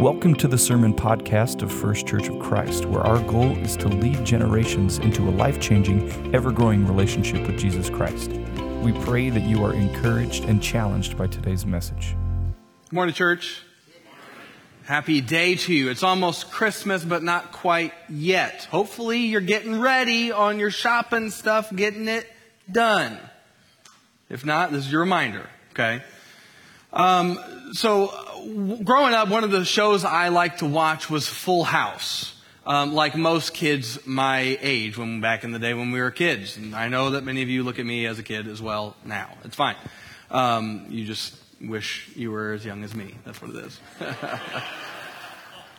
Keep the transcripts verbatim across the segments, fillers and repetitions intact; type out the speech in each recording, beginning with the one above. Welcome to the Sermon Podcast of First Church of Christ, where our goal is to lead generations into a life-changing, ever-growing relationship with Jesus Christ. We pray that you are encouraged and challenged by today's message. Good morning, church. Happy day to you. It's almost Christmas, but not quite yet. Hopefully, you're getting ready on your shopping stuff, getting it done. If not, this is your reminder, okay? Um, so w- growing up, one of the shows I liked to watch was Full House. Um, like most kids my age when back in the day when we were kids. And I know that many of you look at me as a kid as well now. It's fine. Um, you just wish you were as young as me. That's what it is.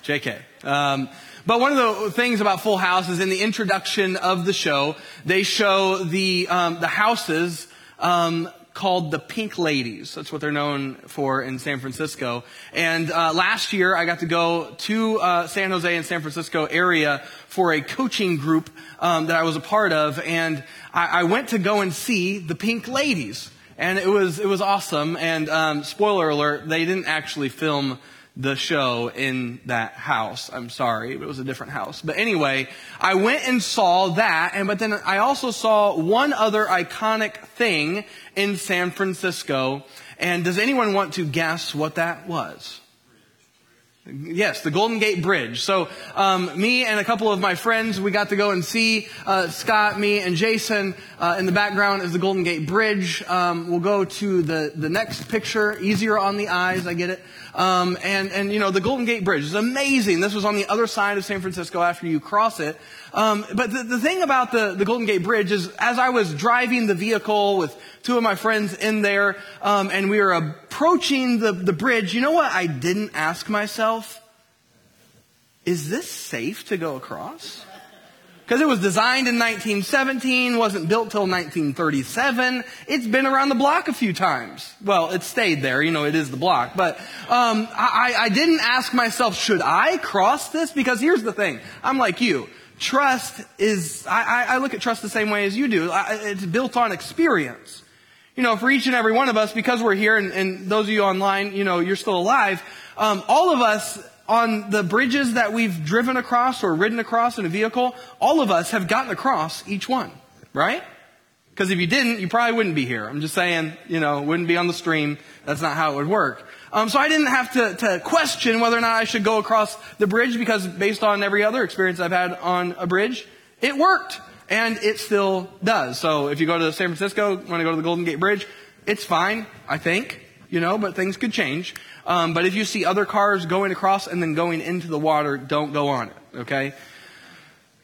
J K. Um, but one of the things about Full House is in the introduction of the show, they show the, um, the houses, um, called the Pink Ladies. That's what they're known for in San Francisco. And uh, last year, I got to go to uh, San Jose and San Francisco area for a coaching group um, that I was a part of. And I, I went to go and see the Pink Ladies. And it was it was awesome. And um, spoiler alert, they didn't actually film the show in that house. I'm sorry, it was a different house. But anyway, I went and saw that, and but then I also saw one other iconic thing in San Francisco. And does anyone want to guess what that was? Yes, the Golden Gate Bridge. So um, me and a couple of my friends, we got to go and see uh, Scott, me, and Jason. Uh, in the background is the Golden Gate Bridge. Um, we'll go to the, the next picture, easier on the eyes, I get it. Um, and, and, you know, the Golden Gate Bridge is amazing. This was on the other side of San Francisco after you cross it. Um, but the, the thing about the, the Golden Gate Bridge is as I was driving the vehicle with two of my friends in there, um, and we were approaching the, the bridge, you know what I didn't ask myself? Is this safe to go across? Because it was designed in nineteen seventeen, wasn't built till nineteen thirty-seven. It's been around the block a few times. Well, it stayed there. You know, it is the block. But um, I, I didn't ask myself, should I cross this? Because here's the thing. I'm like you. Trust is, I, I look at trust the same way as you do. I, it's built on experience. You know, for each and every one of us, because we're here, and, and those of you online, you know, you're still alive, um, all of us, on the bridges that we've driven across or ridden across in a vehicle, all of us have gotten across each one, right? Because if you didn't, you probably wouldn't be here. I'm just saying, you know, wouldn't be on the stream. That's not how it would work. Um, so I didn't have to, to question whether or not I should go across the bridge because based on every other experience I've had on a bridge, it worked. And it still does. So if you go to San Francisco, want to go to the Golden Gate Bridge, it's fine, I think. You know, but things could change. Um, but if you see other cars going across and then going into the water, don't go on it, okay?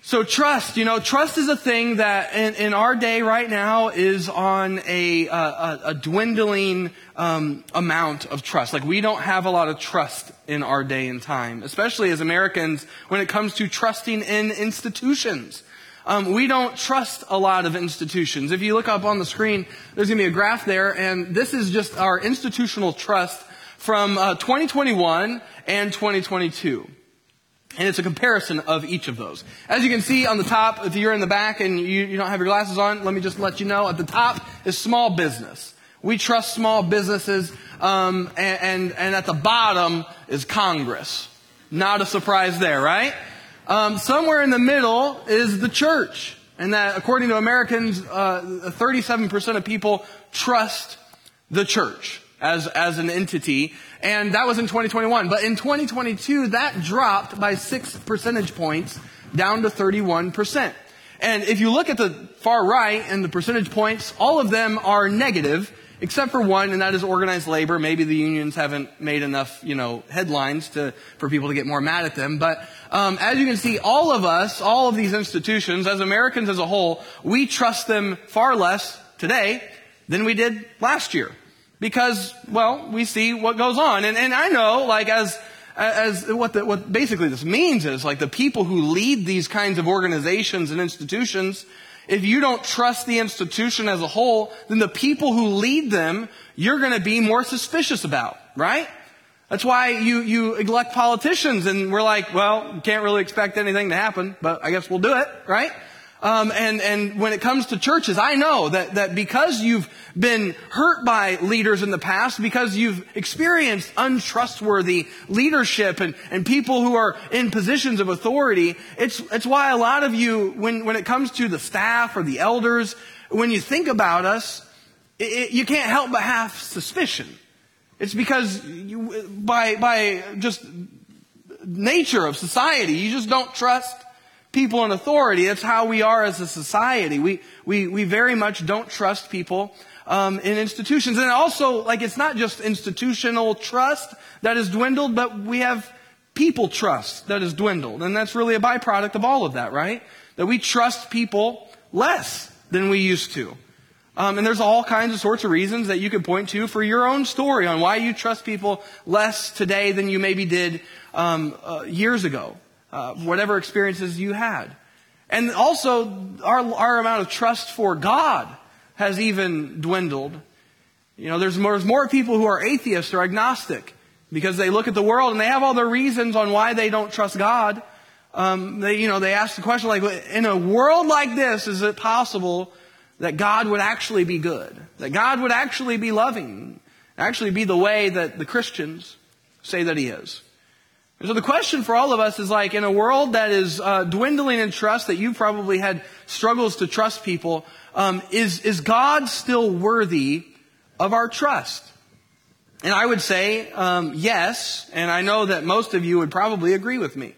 So trust, you know, trust is a thing that in, in our day right now is on a, uh, a, a dwindling um, amount of trust. Like we don't have a lot of trust in our day and time, especially as Americans when it comes to trusting in institutions. Um, we don't trust a lot of institutions. If you look up on the screen, there's going to be a graph there, and this is just our institutional trust from uh, twenty twenty-one and twenty twenty-two. And it's a comparison of each of those. As you can see on the top, if you're in the back and you, you don't have your glasses on, let me just let you know, at the top is small business. We trust small businesses, um, and, and, and at the bottom is Congress. Not a surprise there, right? Um, somewhere in the middle is the church. And that, according to Americans, uh, thirty-seven percent of people trust the church as, as an entity. And that was in twenty twenty-one. But in twenty twenty-two, that dropped by six percentage points down to thirty-one percent. And if you look at the far right and the percentage points, all of them are negative, except for one, and that is organized labor. Maybe the unions haven't made enough, you know, headlines to for people to get more mad at them. But um, as you can see, all of us, all of these institutions, as Americans as a whole, we trust them far less today than we did last year because, well, we see what goes on. And and I know, like as as what the, what basically this means is, like the people who lead these kinds of organizations and institutions. If you don't trust the institution as a whole, then the people who lead them, you're going to be more suspicious about, right? That's why you, you elect politicians and we're like, well, can't really expect anything to happen, but I guess we'll do it, right? Um, and, and when it comes to churches, I know that, that because you've been hurt by leaders in the past, because you've experienced untrustworthy leadership and, and people who are in positions of authority, it's, it's why a lot of you, when, when it comes to the staff or the elders, when you think about us, it, it, you can't help but have suspicion. It's because you, by, by just nature of society, you just don't trust people in authority. That's how we are as a society. We, we, we very much don't trust people um, in institutions. And also, like, it's not just institutional trust that is dwindled, but we have people trust that is dwindled. And that's really a byproduct of all of that, right? That we trust people less than we used to. Um, and there's all kinds of sorts of reasons that you could point to for your own story on why you trust people less today than you maybe did um, uh, years ago. Uh, whatever experiences you had. And also, our, our amount of trust for God has even dwindled. You know, there's more, there's more people who are atheists or agnostic because they look at the world and they have all their reasons on why they don't trust God. Um, they, you know, they ask the question, like, in a world like this, is it possible that God would actually be good? That God would actually be loving? Actually be the way that the Christians say that He is? So the question for all of us is, like, in a world that is uh, dwindling in trust, that you probably had struggles to trust people, um, is is God still worthy of our trust? And I would say um, yes, and I know that most of you would probably agree with me.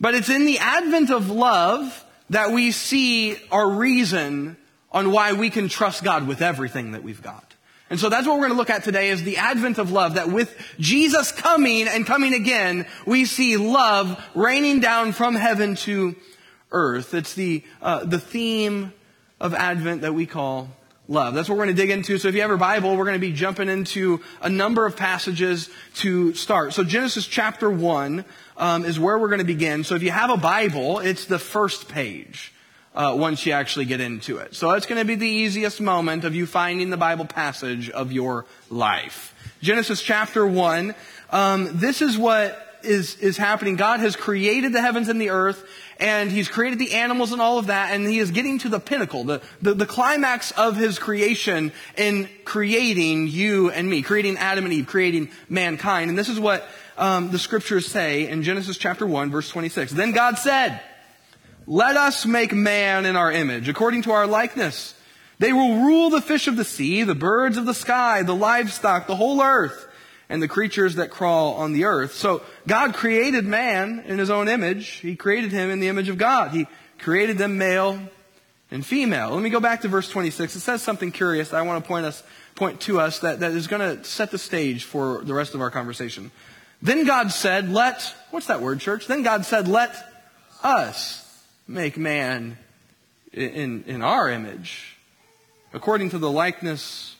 But it's in the advent of love that we see our reason on why we can trust God with everything that we've got. And so that's what we're going to look at today, is the advent of love, that with Jesus coming and coming again, we see love raining down from heaven to earth. It's the uh, the theme of Advent that we call love. That's what we're going to dig into. So if you have your Bible, we're going to be jumping into a number of passages to start. So Genesis chapter one um, is where we're going to begin. So if you have a Bible, it's the first page. Uh, once you actually get into it. So it's going to be the easiest moment of you finding the Bible passage of your life. Genesis chapter one. Um, this is what is, is happening. God has created the heavens and the earth, and He's created the animals and all of that, and He is getting to the pinnacle, the, the, the climax of His creation in creating you and me, creating Adam and Eve, creating mankind. And this is what um, the scriptures say in Genesis chapter one, verse twenty-six. Then God said, "Let us make man in our image, according to our likeness. They will rule the fish of the sea, the birds of the sky, the livestock, the whole earth, and the creatures that crawl on the earth." So God created man in His own image. He created him in the image of God. He created them male and female. Let me go back to verse twenty-six. It says something curious that I want to point us, point to us that, that is going to set the stage for the rest of our conversation. Then God said, let, what's that word, church? Then God said, let us make man in in our image, according to the likeness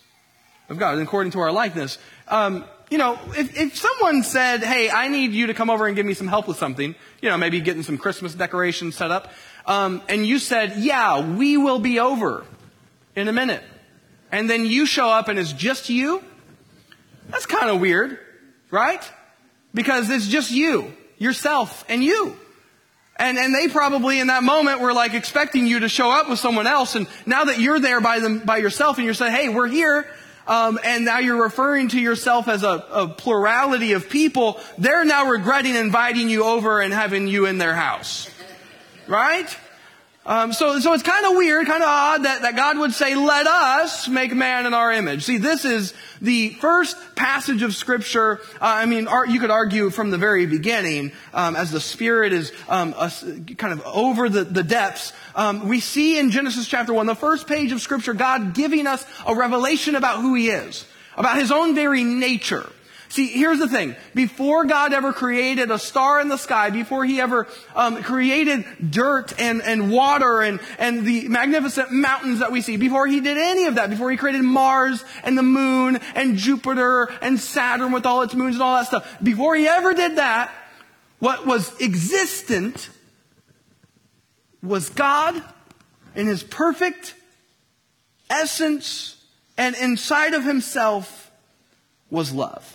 of God, and according to our likeness. Um, you know, if, if someone said, hey, I need you to come over and give me some help with something, you know, maybe getting some Christmas decorations set up, um, and you said, yeah, we will be over in a minute, and then you show up and it's just you, that's kind of weird, right? Because it's just you, yourself, and you. And and they probably in that moment were like expecting you to show up with someone else. And now that you're there by them, by yourself, and you're saying, hey, we're here. Um, and now you're referring to yourself as a, a plurality of people. They're now regretting inviting you over and having you in their house. Right? Um, so, so it's kind of weird, kind of odd that, that God would say, let us make man in our image. See, this is the first passage of Scripture, uh, I mean, ar- you could argue from the very beginning, um, as the Spirit is um, uh, kind of over the, the depths, um, we see in Genesis chapter one, the first page of Scripture, God giving us a revelation about who He is, about His own very nature. See, here's the thing. Before God ever created a star in the sky, before He ever um, created dirt and, and water and, and the magnificent mountains that we see, before He did any of that, before He created Mars and the moon and Jupiter and Saturn with all its moons and all that stuff, before He ever did that, what was existent was God in His perfect essence, and inside of Himself was love.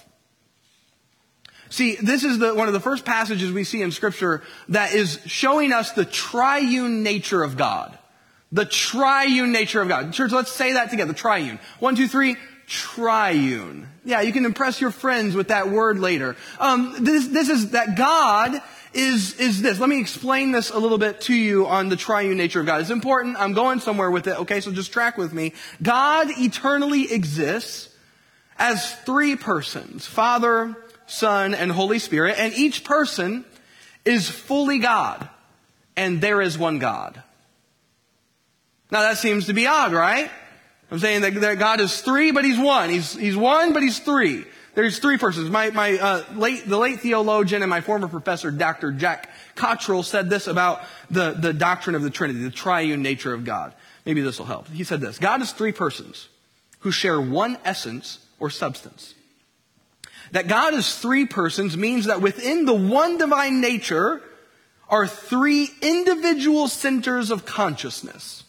See, this is the, one of the first passages we see in Scripture that is showing us the triune nature of God. The triune nature of God. Church, let's say that together. Triune. One, two, three. Triune. Yeah, you can impress your friends with that word later. Um, this, this is that God is, is this. Let me explain this a little bit to you on the triune nature of God. It's important. I'm going somewhere with it. Okay, so just track with me. God eternally exists as three persons. Father, Son, and Holy Spirit. And each person is fully God. And there is one God. Now that seems to be odd, right? I'm saying that, that God is three, but He's one. He's, he's one, but He's three. There's three persons. My, my, uh, late, the late theologian and my former professor, Doctor Jack Cottrell, said this about the, the doctrine of the Trinity, the triune nature of God. Maybe this will help. He said this: God is three persons who share one essence or substance. That God is three persons means that within the one divine nature are three individual centers of consciousness.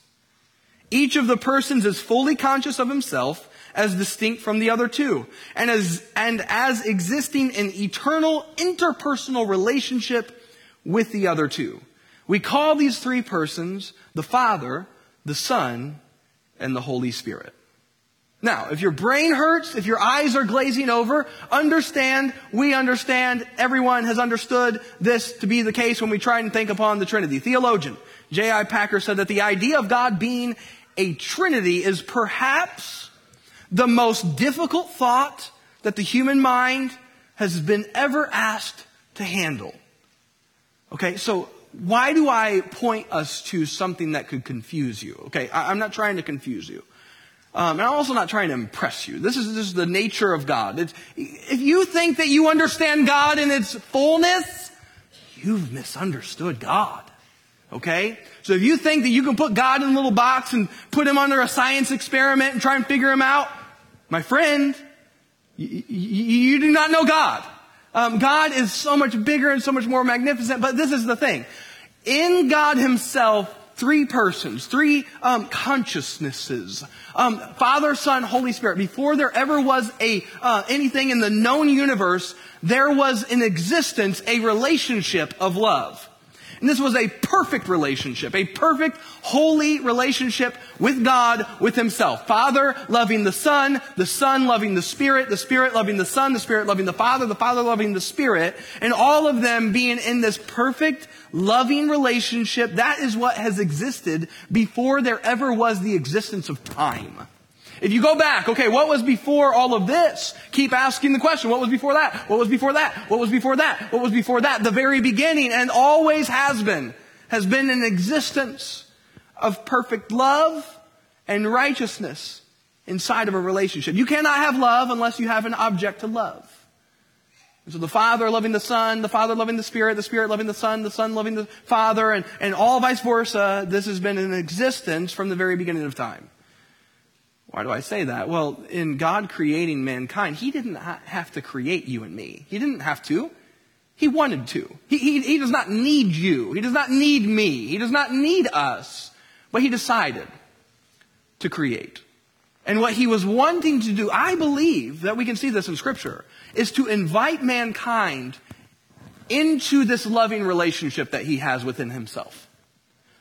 Each of the persons is fully conscious of himself as distinct from the other two, and as, and as existing in eternal interpersonal relationship with the other two. We call these three persons the Father, the Son, and the Holy Spirit. Now, if your brain hurts, if your eyes are glazing over, understand, we understand, everyone has understood this to be the case when we try and think upon the Trinity. Theologian J I Packer said that the idea of God being a Trinity is perhaps the most difficult thought that the human mind has been ever asked to handle. Okay, so why do I point us to something that could confuse you? Okay, I, I'm not trying to confuse you. Um, and I'm also not trying to impress you. This is, this is the nature of God. It's, if you think that you understand God in its fullness, you've misunderstood God. Okay? So if you think that you can put God in a little box and put Him under a science experiment and try and figure Him out, my friend, you, you, you do not know God. Um, God is so much bigger and so much more magnificent, but this is the thing. In God Himself, three persons, three um, consciousnesses, um, Father, Son, Holy Spirit. Before there ever was a uh, anything in the known universe, there was in existence a relationship of love. And this was a perfect relationship, a perfect, holy relationship with God, with Himself. Father loving the Son, the Son loving the Spirit, the Spirit loving the Son, the Spirit loving the Father, the Father loving the Spirit, and all of them being in this perfect, loving relationship. That is what has existed before there ever was the existence of time. If you go back, okay, what was before all of this? Keep asking the question, what was before that? What was before that? What was before that? What was before that? The very beginning, and always has been, has been an existence of perfect love and righteousness inside of a relationship. You cannot have love unless you have an object to love. And so the Father loving the Son, the Father loving the Spirit, the Spirit loving the Son, the Son loving the Father, and, and all vice versa, this has been in existence from the very beginning of time. Why do I say that? Well, in God creating mankind, He didn't have to create you and me. He didn't have to. He wanted to. He, he, he does not need you. He does not need me. He does not need us. But He decided to create. And what He was wanting to do, I believe that we can see this in Scripture, is to invite mankind into this loving relationship that He has within Himself.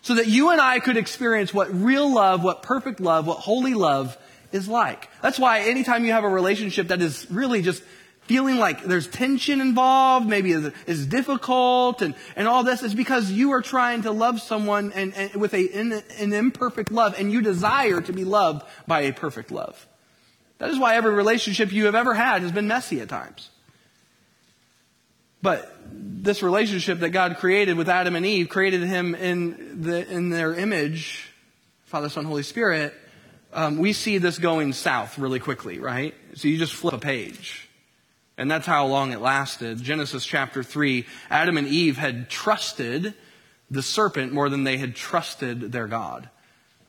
So that you and I could experience what real love, what perfect love, what holy love is like. That's why anytime you have a relationship that is really just feeling like there's tension involved, maybe it's difficult and, and all this, it's because you are trying to love someone and, and with a, in, an imperfect love, and you desire to be loved by a perfect love. That is why every relationship you have ever had has been messy at times. But this relationship that God created with Adam and Eve, created him in the in their image, Father, Son, Holy Spirit, um, we see this going south really quickly, right? So you just flip a page. And that's how long it lasted. Genesis chapter three, Adam and Eve had trusted the serpent more than they had trusted their God.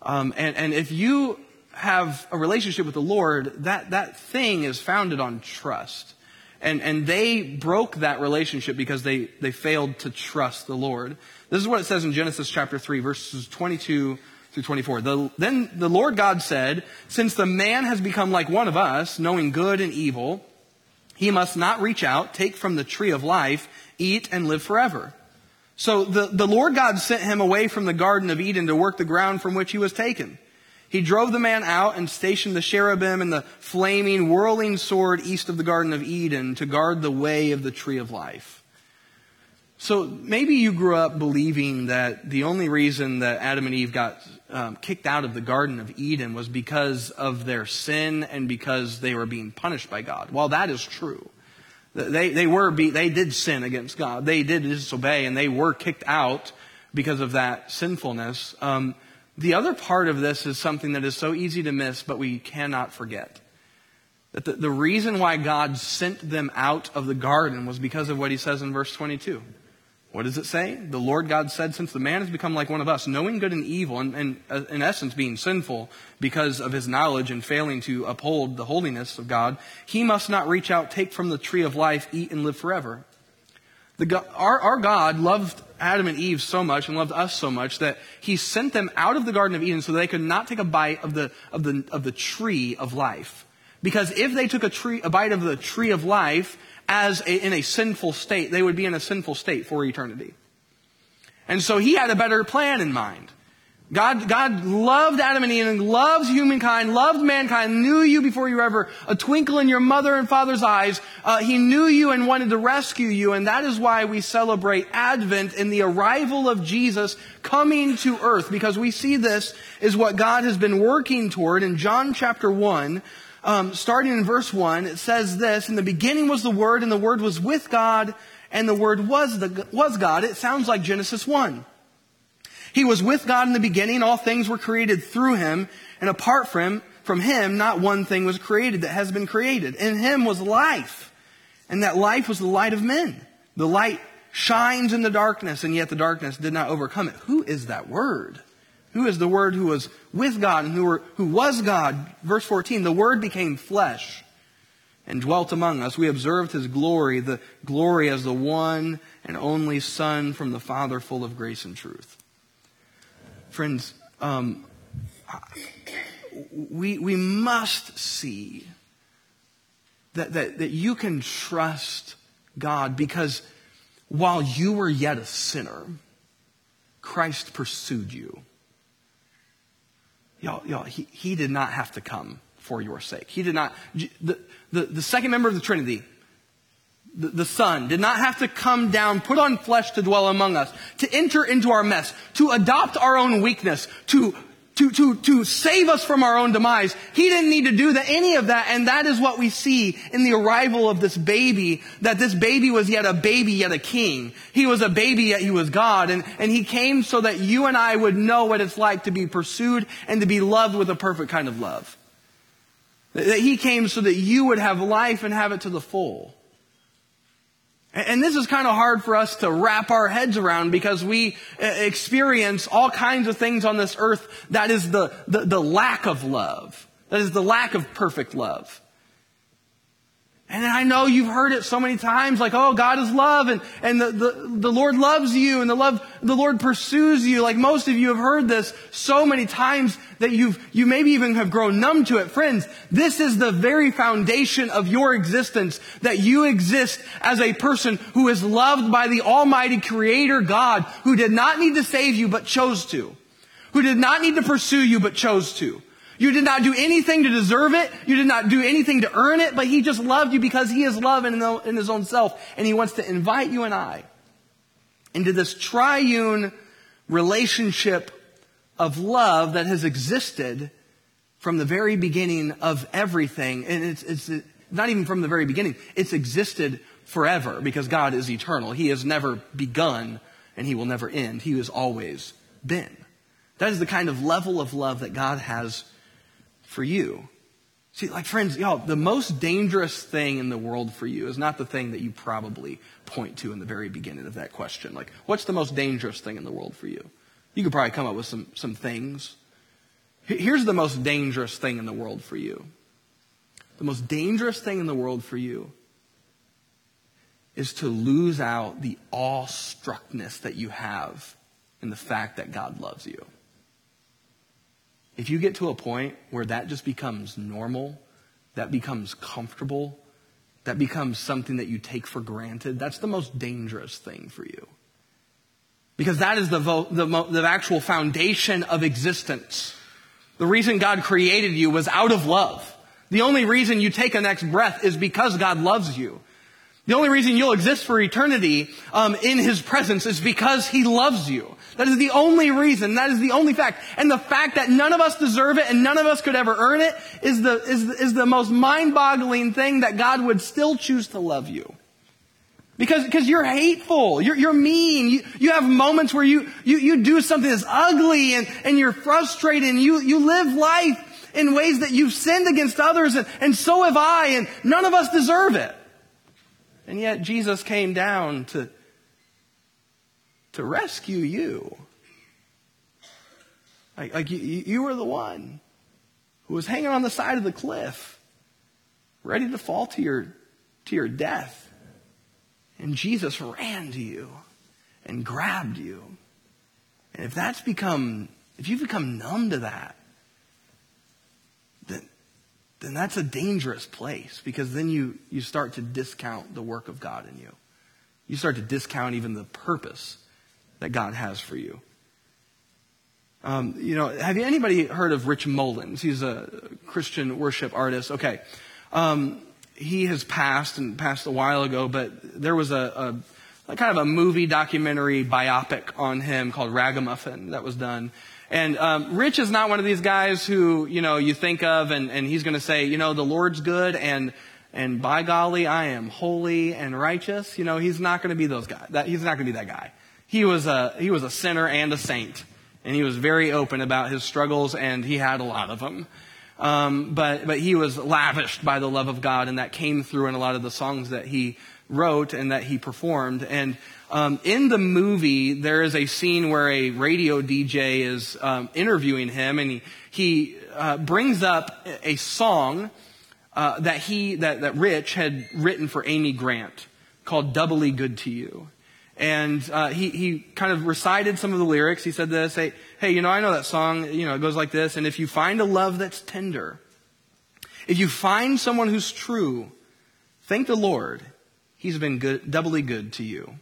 Um, and, and if you have a relationship with the Lord, that, that thing is founded on trust. And and they broke that relationship because they, they failed to trust the Lord. This is what it says in Genesis chapter three, verses twenty-two through twenty-four. The, then the Lord God said, "Since the man has become like one of us, knowing good and evil, He must not reach out, take from the tree of life, eat, and live forever. So the, the Lord God sent him away from the Garden of Eden to work the ground from which he was taken. He drove the man out and stationed the cherubim and the flaming, whirling sword east of the Garden of Eden to guard the way of the tree of life. So maybe you grew up believing that the only reason that Adam and Eve got um, kicked out of the Garden of Eden was because of their sin and because they were being punished by God. Well, that is true. They they were be, they did sin against God. They did disobey, and they were kicked out because of that sinfulness. Um, the other part of this is something that is so easy to miss, but we cannot forget. That the, the reason why God sent them out of the garden was because of what he says in verse twenty-two. What does it say? The Lord God said, since the man has become like one of us, knowing good and evil, and, and uh, in essence being sinful because of his knowledge and failing to uphold the holiness of God, he must not reach out, take from the tree of life, eat, and live forever. The God, our, our God loved Adam and Eve so much and loved us so much that he sent them out of the Garden of Eden so they could not take a bite of the, of the, of the tree of life. Because if they took a, tree, a bite of the tree of life, as a, in a sinful state, they would be in a sinful state for eternity. And so he had a better plan in mind. God, God loved Adam and Eve and loves humankind, loved mankind, knew you before you were ever a twinkle in your mother and father's eyes. Uh, he knew you and wanted to rescue you. And that is why we celebrate Advent in the arrival of Jesus coming to earth, because we see this is what God has been working toward in John chapter one. Um, starting in verse one, it says this, in the beginning was the Word, and the Word was with God, and the Word was the was God. It sounds like Genesis one. He was with God in the beginning. All things were created through him, and apart from, from him, not one thing was created that has been created. In him was life, and that life was the light of men. The light shines in the darkness, and yet the darkness did not overcome it. Who is that Word? Who is the Word who was with God and who, were, who was God? Verse fourteen, the Word became flesh and dwelt among us. We observed his glory, the glory as the one and only Son from the Father, full of grace and truth. Friends, um, we we must see that, that, that you can trust God, because while you were yet a sinner, Christ pursued you. Y'all, y'all, he, he did not have to come for your sake. He did not, the, the, the second member of the Trinity, the, the Son, did not have to come down, put on flesh to dwell among us, to enter into our mess, to adopt our own weakness, to, to, to, to save us from our own demise. He didn't need to do the, any of that. And that is what we see in the arrival of this baby, that this baby was yet a baby, yet a king. He was a baby, yet he was God. And, and he came so that you and I would know what it's like to be pursued and to be loved with a perfect kind of love. That he came so that you would have life and have it to the full. And this is kind of hard for us to wrap our heads around, because we experience all kinds of things on this earth that is the, the, the lack of love. That is the lack of perfect love. And I know you've heard it so many times, like, oh, God is love, and, and the, the, the Lord loves you, and the love, the Lord pursues you. Like, most of you have heard this so many times that you've, you maybe even have grown numb to it. Friends, this is the very foundation of your existence, that you exist as a person who is loved by the Almighty Creator God, who did not need to save you, but chose to. Who did not need to pursue you, but chose to. You did not do anything to deserve it. You did not do anything to earn it, but he just loved you because he is love in his own self. And he wants to invite you and I into this triune relationship of love that has existed from the very beginning of everything. And it's, it's not even from the very beginning. It's existed forever, because God is eternal. He has never begun and he will never end. He has always been. That is the kind of level of love that God has for you. See, like, friends, y'all, the most dangerous thing in the world for you is not the thing that you probably point to in the very beginning of that question. Like, what's the most dangerous thing in the world for you? You could probably come up with some, some things. Here's the most dangerous thing in the world for you. The most dangerous thing in the world for you is to lose out the awestruckness that you have in the fact that God loves you. If you get to a point where that just becomes normal, that becomes comfortable, that becomes something that you take for granted, that's the most dangerous thing for you. Because that is the, vo- the, mo- the actual foundation of existence. The reason God created you was out of love. The only reason you take a next breath is because God loves you. The only reason you'll exist for eternity um, in his presence is because he loves you. That is the only reason. That is the only fact. And the fact that none of us deserve it and none of us could ever earn it is the, is the, is the most mind-boggling thing, that God would still choose to love you. Because, because you're hateful. You're, you're mean. You, you have moments where you, you, you do something that's ugly and, and you're frustrated and you, you live life in ways that you've sinned against others, and, and so have I, and none of us deserve it. And yet Jesus came down to, to rescue you. Like, like you, you were the one who was hanging on the side of the cliff, ready to fall to your, to your death. And Jesus ran to you and grabbed you. And if that's become, if you've become numb to that, then that's a dangerous place, because then you, you start to discount the work of God in you. You start to discount even the purpose that God has for you. Um, you know, have you anybody heard of Rich Mullins? He's a Christian worship artist. Okay. Um, he has passed and passed a while ago, but there was a, a, a kind of a movie documentary biopic on him called Ragamuffin that was done. And um, Rich is not one of these guys who, you know, you think of and, and he's going to say, you know, the Lord's good and and by golly, I am holy and righteous. You know, he's not going to be those guys. That, he's not going to be that guy. He was a he was a sinner and a saint, and he was very open about his struggles, and he had a lot of them. Um, but but he was lavished by the love of God, and that came through in a lot of the songs that he wrote and that he performed. And Um, in the movie, there is a scene where a radio D J is um, interviewing him, and he, he uh, brings up a song uh, that he that, that Rich had written for Amy Grant called "Doubly Good to You," and uh, he he kind of recited some of the lyrics. He said this, "Hey, hey, you know, I know that song. You know, it goes like this: and if you find a love that's tender, if you find someone who's true, thank the Lord, He's been good, doubly good to you."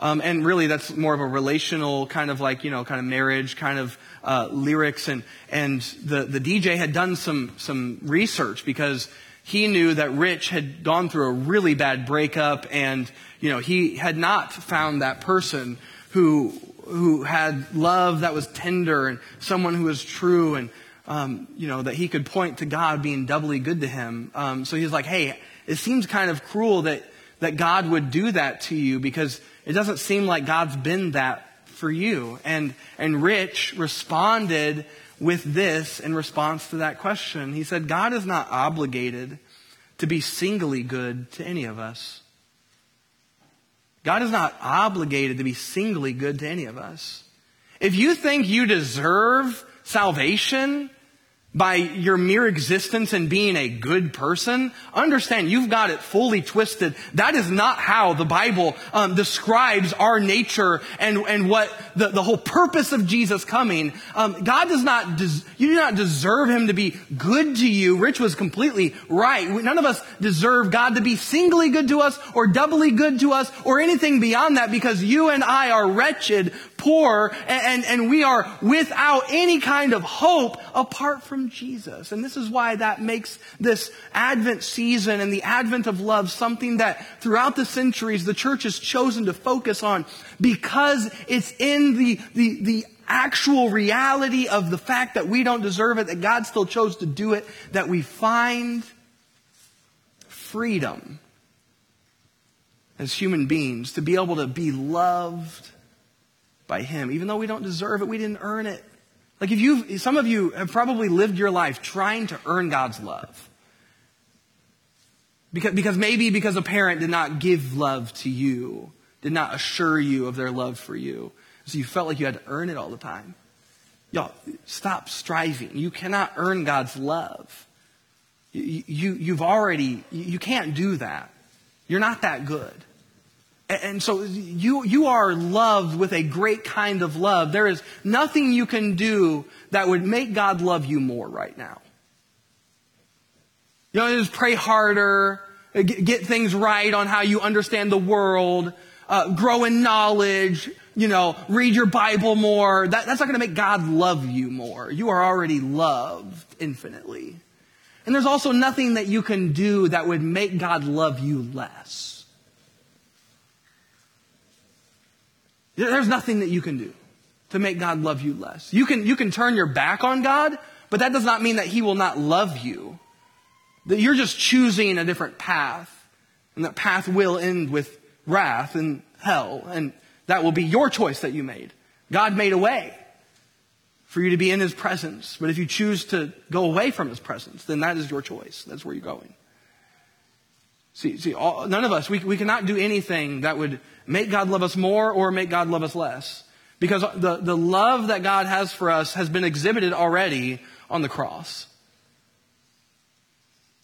Um, and really, that's more of a relational kind of like, you know, kind of marriage kind of uh, lyrics. And and the, the D J had done some some research, because he knew that Rich had gone through a really bad breakup. And, you know, he had not found that person who who had love that was tender and someone who was true, and, um, you know, that he could point to God being doubly good to him. Um, so he was like, hey, it seems kind of cruel that that God would do that to you, because it doesn't seem like God's been that for you. And and Rich responded with this in response to that question. He said, God is not obligated to be singly good to any of us. God is not obligated to be singly good to any of us. If you think you deserve salvation by your mere existence and being a good person, understand you've got it fully twisted. That is not how the Bible um, describes our nature and, and what the, the whole purpose of Jesus coming. Um, God does not, des- you do not deserve him to be good to you. Rich was completely right. None of us deserve God to be singly good to us or doubly good to us or anything beyond that, because you and I are wretched, poor, and, and, and we are without any kind of hope apart from Jesus. And this is why that makes this Advent season and the advent of love something that throughout the centuries the church has chosen to focus on, because it's in the, the, the actual reality of the fact that we don't deserve it, that God still chose to do it, that we find freedom as human beings to be able to be loved by Him. Even though we don't deserve it, we didn't earn it. Like if you, some of you have probably lived your life trying to earn God's love, because because maybe because a parent did not give love to you, did not assure you of their love for you, so you felt like you had to earn it all the time. Y'all, stop striving. You cannot earn God's love. You, you you've already you can't do that. You're not that good. And so you you are loved with a great kind of love. There is nothing you can do that would make God love you more right now. You know, just pray harder get things right on how you understand the world, uh, grow in knowledge, you know, read your Bible more. That, that's not going to make God love you more. You are already loved infinitely. And there's also nothing that you can do that would make God love you less. There's nothing that you can do to make God love you less. You can, you can turn your back on God, but that does not mean that he will not love you. That you're just choosing a different path, and that path will end with wrath and hell, and that will be your choice that you made. God made a way for you to be in his presence, but if you choose to go away from his presence, then that is your choice. That's where you're going. See, see, all, none of us, we, we cannot do anything that would make God love us more or make God love us less, because the, the love that God has for us has been exhibited already on the cross.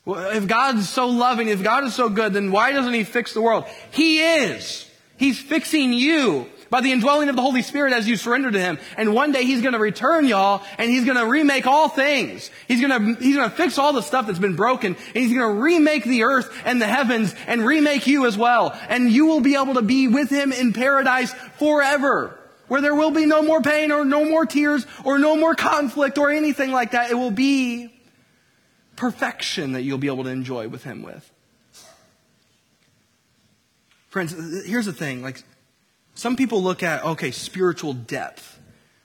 Well, if God's so loving, if God is so good, then why doesn't he fix the world? He is. He's fixing you by the indwelling of the Holy Spirit as you surrender to him. And one day he's going to return, y'all, and he's going to remake all things. He's going to, he's going to fix all the stuff that's been broken, and he's going to remake the earth and the heavens and remake you as well. And you will be able to be with him in paradise forever, where there will be no more pain or no more tears or no more conflict or anything like that. It will be perfection that you'll be able to enjoy with him with. Friends, here's the thing. Like, some people look at, okay, spiritual depth.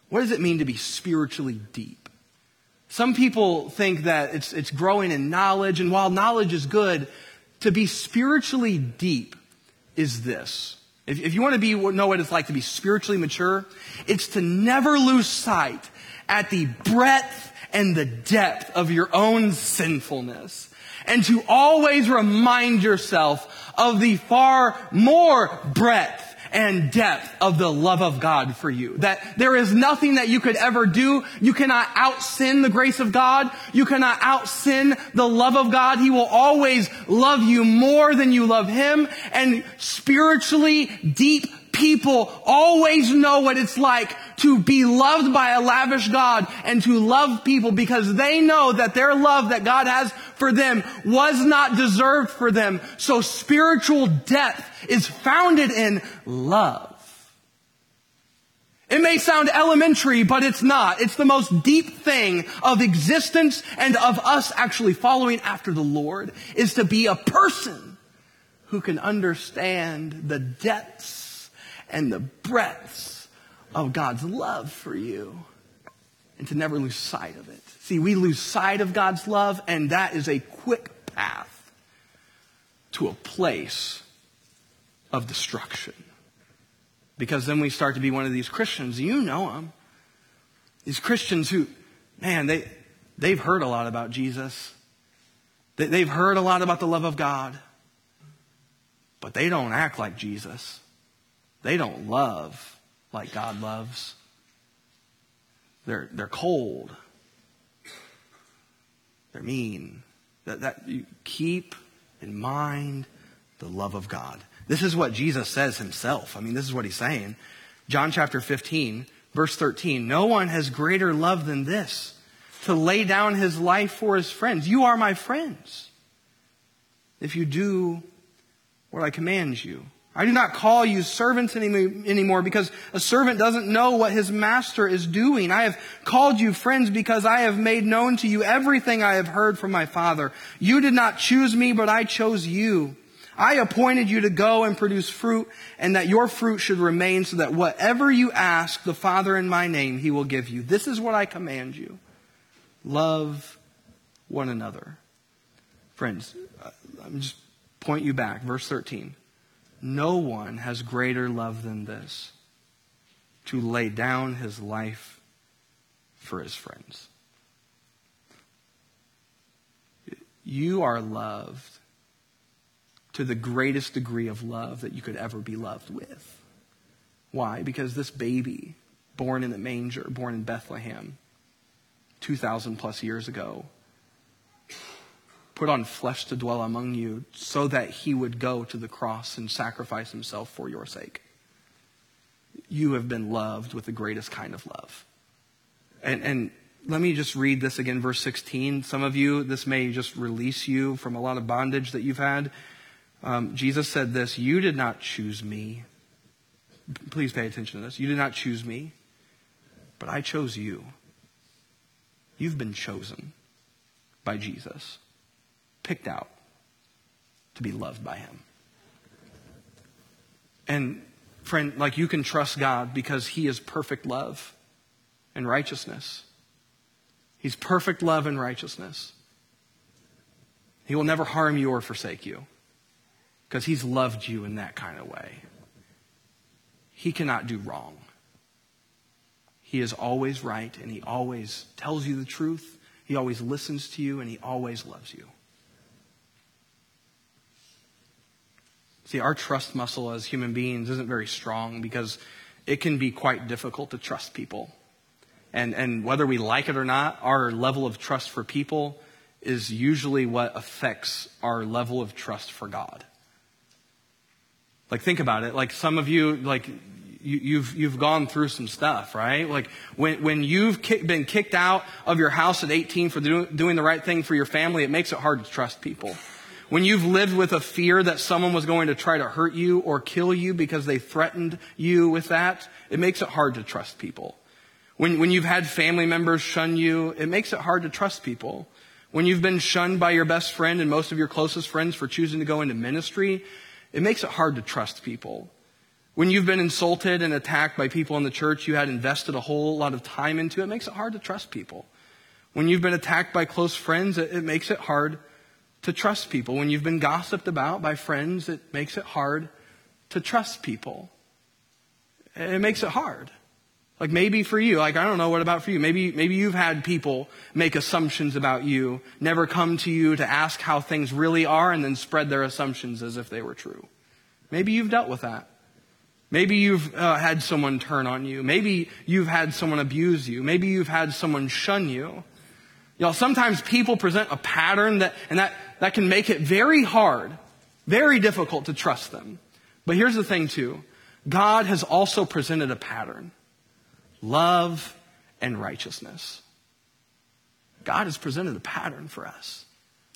What does it mean to be spiritually deep? Some people think that it's it's growing in knowledge, and while knowledge is good, to be spiritually deep is this. If, if you want to be know what it's like to be spiritually mature, it's to never lose sight at the breadth and the depth of your own sinfulness, and to always remind yourself of the far more breadth and depth of the love of God for you. That there is nothing that you could ever do. You cannot out-sin the grace of God. You cannot out-sin the love of God. He will always love you more than you love him. And spiritually deep people always know what it's like to be loved by a lavish God and to love people, because they know that their love that God has for them was not deserved for them. So spiritual depth is founded in love. It may sound elementary, but it's not. It's the most deep thing of existence and of us actually following after the Lord, is to be a person who can understand the depths and the breadths of God's love for you, and to never lose sight of it. See, we lose sight of God's love, and that is a quick path to a place of destruction. Because then we start to be one of these Christians, you know them, these Christians who, man, they, they've heard a lot about Jesus. They, they've heard a lot about the love of God, but they don't act like Jesus. They don't love like God loves. They're, they're cold. They're mean. That, that you keep in mind the love of God. This is what Jesus says himself. I mean, this is what he's saying. John chapter fifteen, verse thirteen. No one has greater love than this, to lay down his life for his friends. You are my friends if you do what I command you. I do not call you servants any, anymore, because a servant doesn't know what his master is doing. I have called you friends, because I have made known to you everything I have heard from my Father. You did not choose me, but I chose you. I appointed you to go and produce fruit, and that your fruit should remain, so that whatever you ask the Father in my name, he will give you. This is what I command you. Love one another. Friends, let me just point you back. Verse thirteen. No one has greater love than this, to lay down his life for his friends. You are loved to the greatest degree of love that you could ever be loved with. Why? Because this baby born in the manger, born in Bethlehem two thousand plus years ago, put on flesh to dwell among you, so that he would go to the cross and sacrifice himself for your sake. You have been loved with the greatest kind of love. And, and let me just read this again, verse sixteen. Some of you, this may just release you from a lot of bondage that you've had. Um, Jesus said this, you did not choose me. Please pay attention to this. You did not choose me, but I chose you. You've been chosen by Jesus, picked out to be loved by him. And friend, like you can trust God because he is perfect love and righteousness. He's perfect love and righteousness. He will never harm you or forsake you because he's loved you in that kind of way. He cannot do wrong. He is always right, and he always tells you the truth. He always listens to you, and he always loves you. See, our trust muscle as human beings isn't very strong because it can be quite difficult to trust people. And and whether we like it or not, our level of trust for people is usually what affects our level of trust for God. Like, think about it. Like, some of you, like, you, you've you've gone through some stuff, right? Like, when when you've kick, been kicked out of your house at eighteen for do, doing the right thing for your family, it makes it hard to trust people. When you've lived with a fear that someone was going to try to hurt you or kill you because they threatened you with that, it makes it hard to trust people. When when you've had family members shun you, it makes it hard to trust people. When you've been shunned by your best friend and most of your closest friends for choosing to go into ministry, it makes it hard to trust people. When you've been insulted and attacked by people in the church you had invested a whole lot of time into, it makes it hard to trust people. When you've been attacked by close friends, it, it makes it hard to trust people. When you've been gossiped about by friends, it makes it hard to trust people. It makes it hard. Like, maybe for you, like, I don't know, what about for you? Maybe maybe you've had people make assumptions about you, never come to you to ask how things really are, and then spread their assumptions as if they were true. Maybe you've dealt with that. Maybe you've uh, had someone turn on you. Maybe you've had someone abuse you. Maybe you've had someone shun you. Y'all, sometimes people present a pattern that, and that, that can make it very hard, very difficult to trust them. But here's the thing too. God has also presented a pattern. Love and righteousness. God has presented a pattern for us.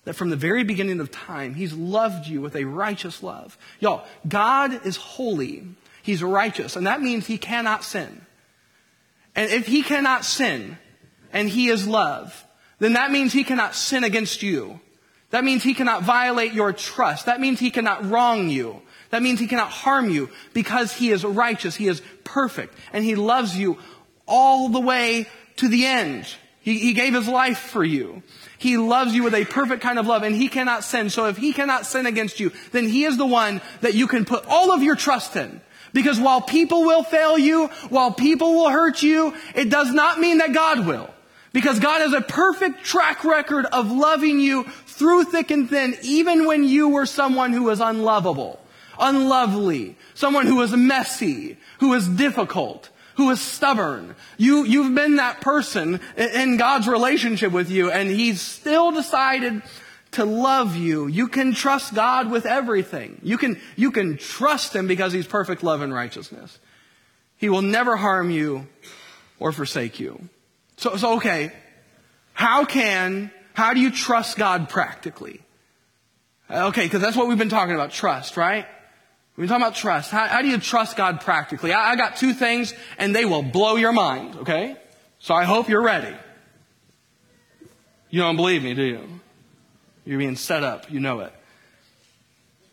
That from the very beginning of time, he's loved you with a righteous love. Y'all, God is holy. He's righteous. And that means he cannot sin. And if he cannot sin, and he is love, then that means he cannot sin against you. That means he cannot violate your trust. That means he cannot wrong you. That means he cannot harm you because he is righteous. He is perfect. And he loves you all the way to the end. He, he gave his life for you. He loves you with a perfect kind of love, and he cannot sin. So if he cannot sin against you, then he is the one that you can put all of your trust in. Because while people will fail you, while people will hurt you, it does not mean that God will. Because God has a perfect track record of loving you through thick and thin, even when you were someone who was unlovable, unlovely, someone who was messy, who was difficult, who was stubborn. You, you've been that person in God's relationship with you, and he's still decided to love you. You can trust God with everything. You can, you can trust him because he's perfect love and righteousness. He will never harm you or forsake you. So, so okay, how can, how do you trust God practically? Okay, because that's what we've been talking about, trust, right? We've been talking about trust. How, how do you trust God practically? I, I got two things, and they will blow your mind, okay? So I hope you're ready. You don't believe me, do you? You're being set up. You know it.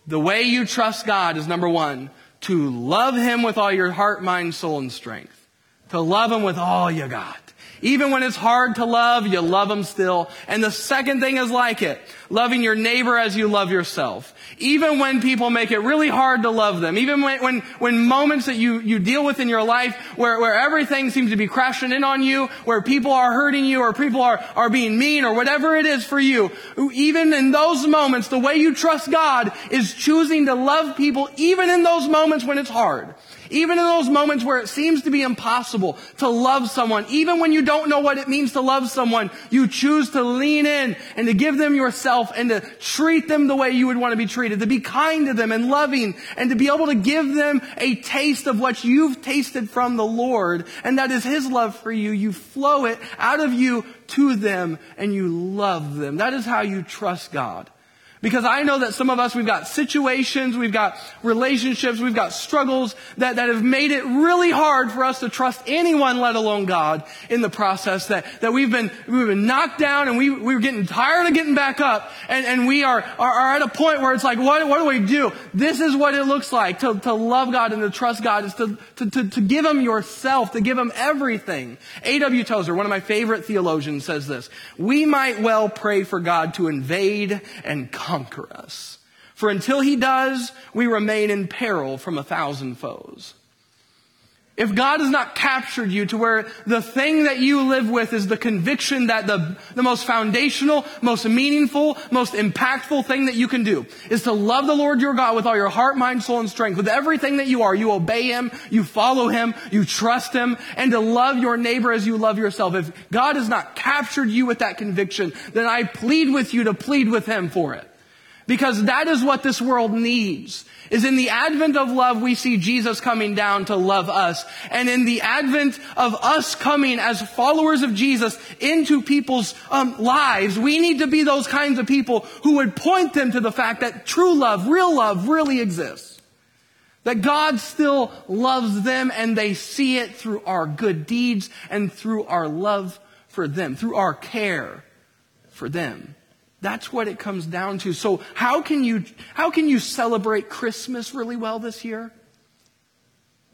The way you trust God is, number one, to love him with all your heart, mind, soul, and strength. To love him with all you got. Even when it's hard to love, you love him still. And the second thing is like it. Loving your neighbor as you love yourself. Even when people make it really hard to love them. Even when, when, when moments that you, you deal with in your life where, where everything seems to be crashing in on you, where people are hurting you or people are, are being mean or whatever it is for you. Even in those moments, the way you trust God is choosing to love people even in those moments when it's hard. Even in those moments where it seems to be impossible to love someone, even when you don't know what it means to love someone, you choose to lean in and to give them yourself and to treat them the way you would want to be treated, to be kind to them and loving and to be able to give them a taste of what you've tasted from the Lord. And that is his love for you. You flow it out of you to them and you love them. That is how you trust God. Because I know that some of us, we've got situations, we've got relationships, we've got struggles that, that have made it really hard for us to trust anyone, let alone God, in the process. That, that we've been we've been knocked down and we, we're getting tired of getting back up. And, and we are, are, are at a point where it's like, what, what do we do? This is what it looks like to, to love God and to trust God, is to, to, to, to give Him yourself, to give Him everything. A W. Tozer, one of my favorite theologians, says this: we might well pray for God to invade and conquer. Conquer us. For until He does, we remain in peril from a thousand foes. If God has not captured you to where the thing that you live with is the conviction that the, the most foundational, most meaningful, most impactful thing that you can do is to love the Lord your God with all your heart, mind, soul, and strength, with everything that you are. You obey Him, you follow Him, you trust Him, and to love your neighbor as you love yourself. If God has not captured you with that conviction, then I plead with you to plead with Him for it. Because that is what this world needs. Is in the advent of love, we see Jesus coming down to love us. And in the advent of us coming as followers of Jesus into people's um, lives, we need to be those kinds of people who would point them to the fact that true love, real love, really exists. That God still loves them, and they see it through our good deeds and through our love for them, through our care for them. That's what it comes down to. So how can you how can you celebrate Christmas really well this year?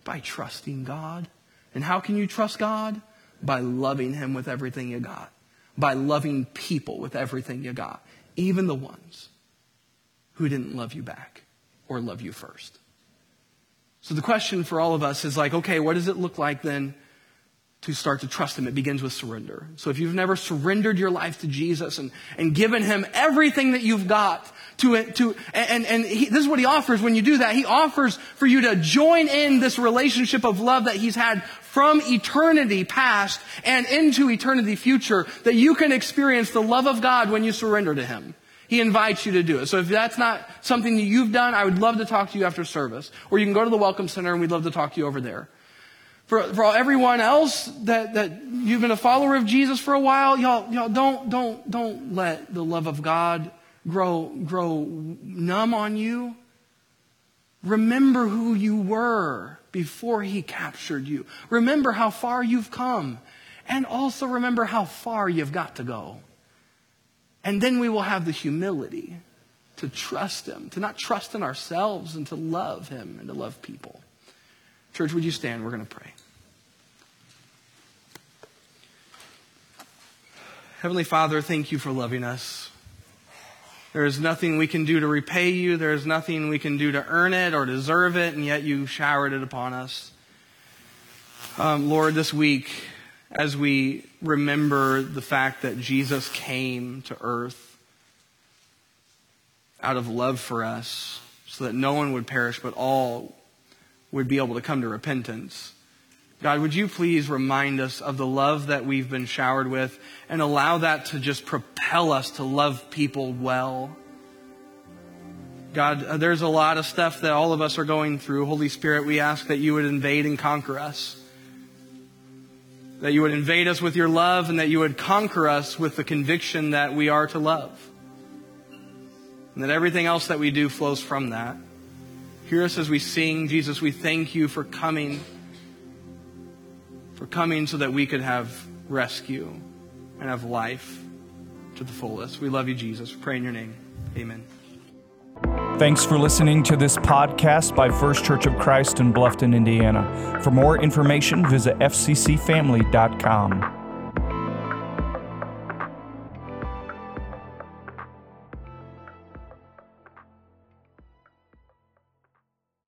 By trusting God. And how can you trust God? By loving Him with everything you got. By loving people with everything you got. Even the ones who didn't love you back or love you first. So the question for all of us is like, okay, what does it look like then to start to trust Him? It begins with surrender. So if you've never surrendered your life to Jesus and, and given Him everything that you've got to, to and, and he, this is what He offers when you do that. He offers for you to join in this relationship of love that He's had from eternity past and into eternity future, that you can experience the love of God when you surrender to Him. He invites you to do it. So if that's not something that you've done, I would love to talk to you after service. Or you can go to the Welcome Center and we'd love to talk to you over there. For, for everyone else that, that you've been a follower of Jesus for a while, y'all, y'all don't, don't, don't let the love of God grow, grow numb on you. Remember who you were before He captured you. Remember how far you've come. And also remember how far you've got to go. And then we will have the humility to trust Him, to not trust in ourselves, and to love Him and to love people. Church, would you stand? We're going to pray. Heavenly Father, thank You for loving us. There is nothing we can do to repay You. There is nothing we can do to earn it or deserve it, and yet You showered it upon us. Um, Lord, this week, as we remember the fact that Jesus came to earth out of love for us so that no one would perish but all would be able to come to repentance. God, would You please remind us of the love that we've been showered with and allow that to just propel us to love people well. God, there's a lot of stuff that all of us are going through. Holy Spirit, we ask that You would invade and conquer us. That You would invade us with Your love and that You would conquer us with the conviction that we are to love. And that everything else that we do flows from that. Hear us as we sing. Jesus, we thank You for coming, for coming so that we could have rescue and have life to the fullest. We love You, Jesus. We pray in Your name. Amen. Thanks for listening to this podcast by First Church of Christ in Bluffton, Indiana. For more information, visit F C C family dot com.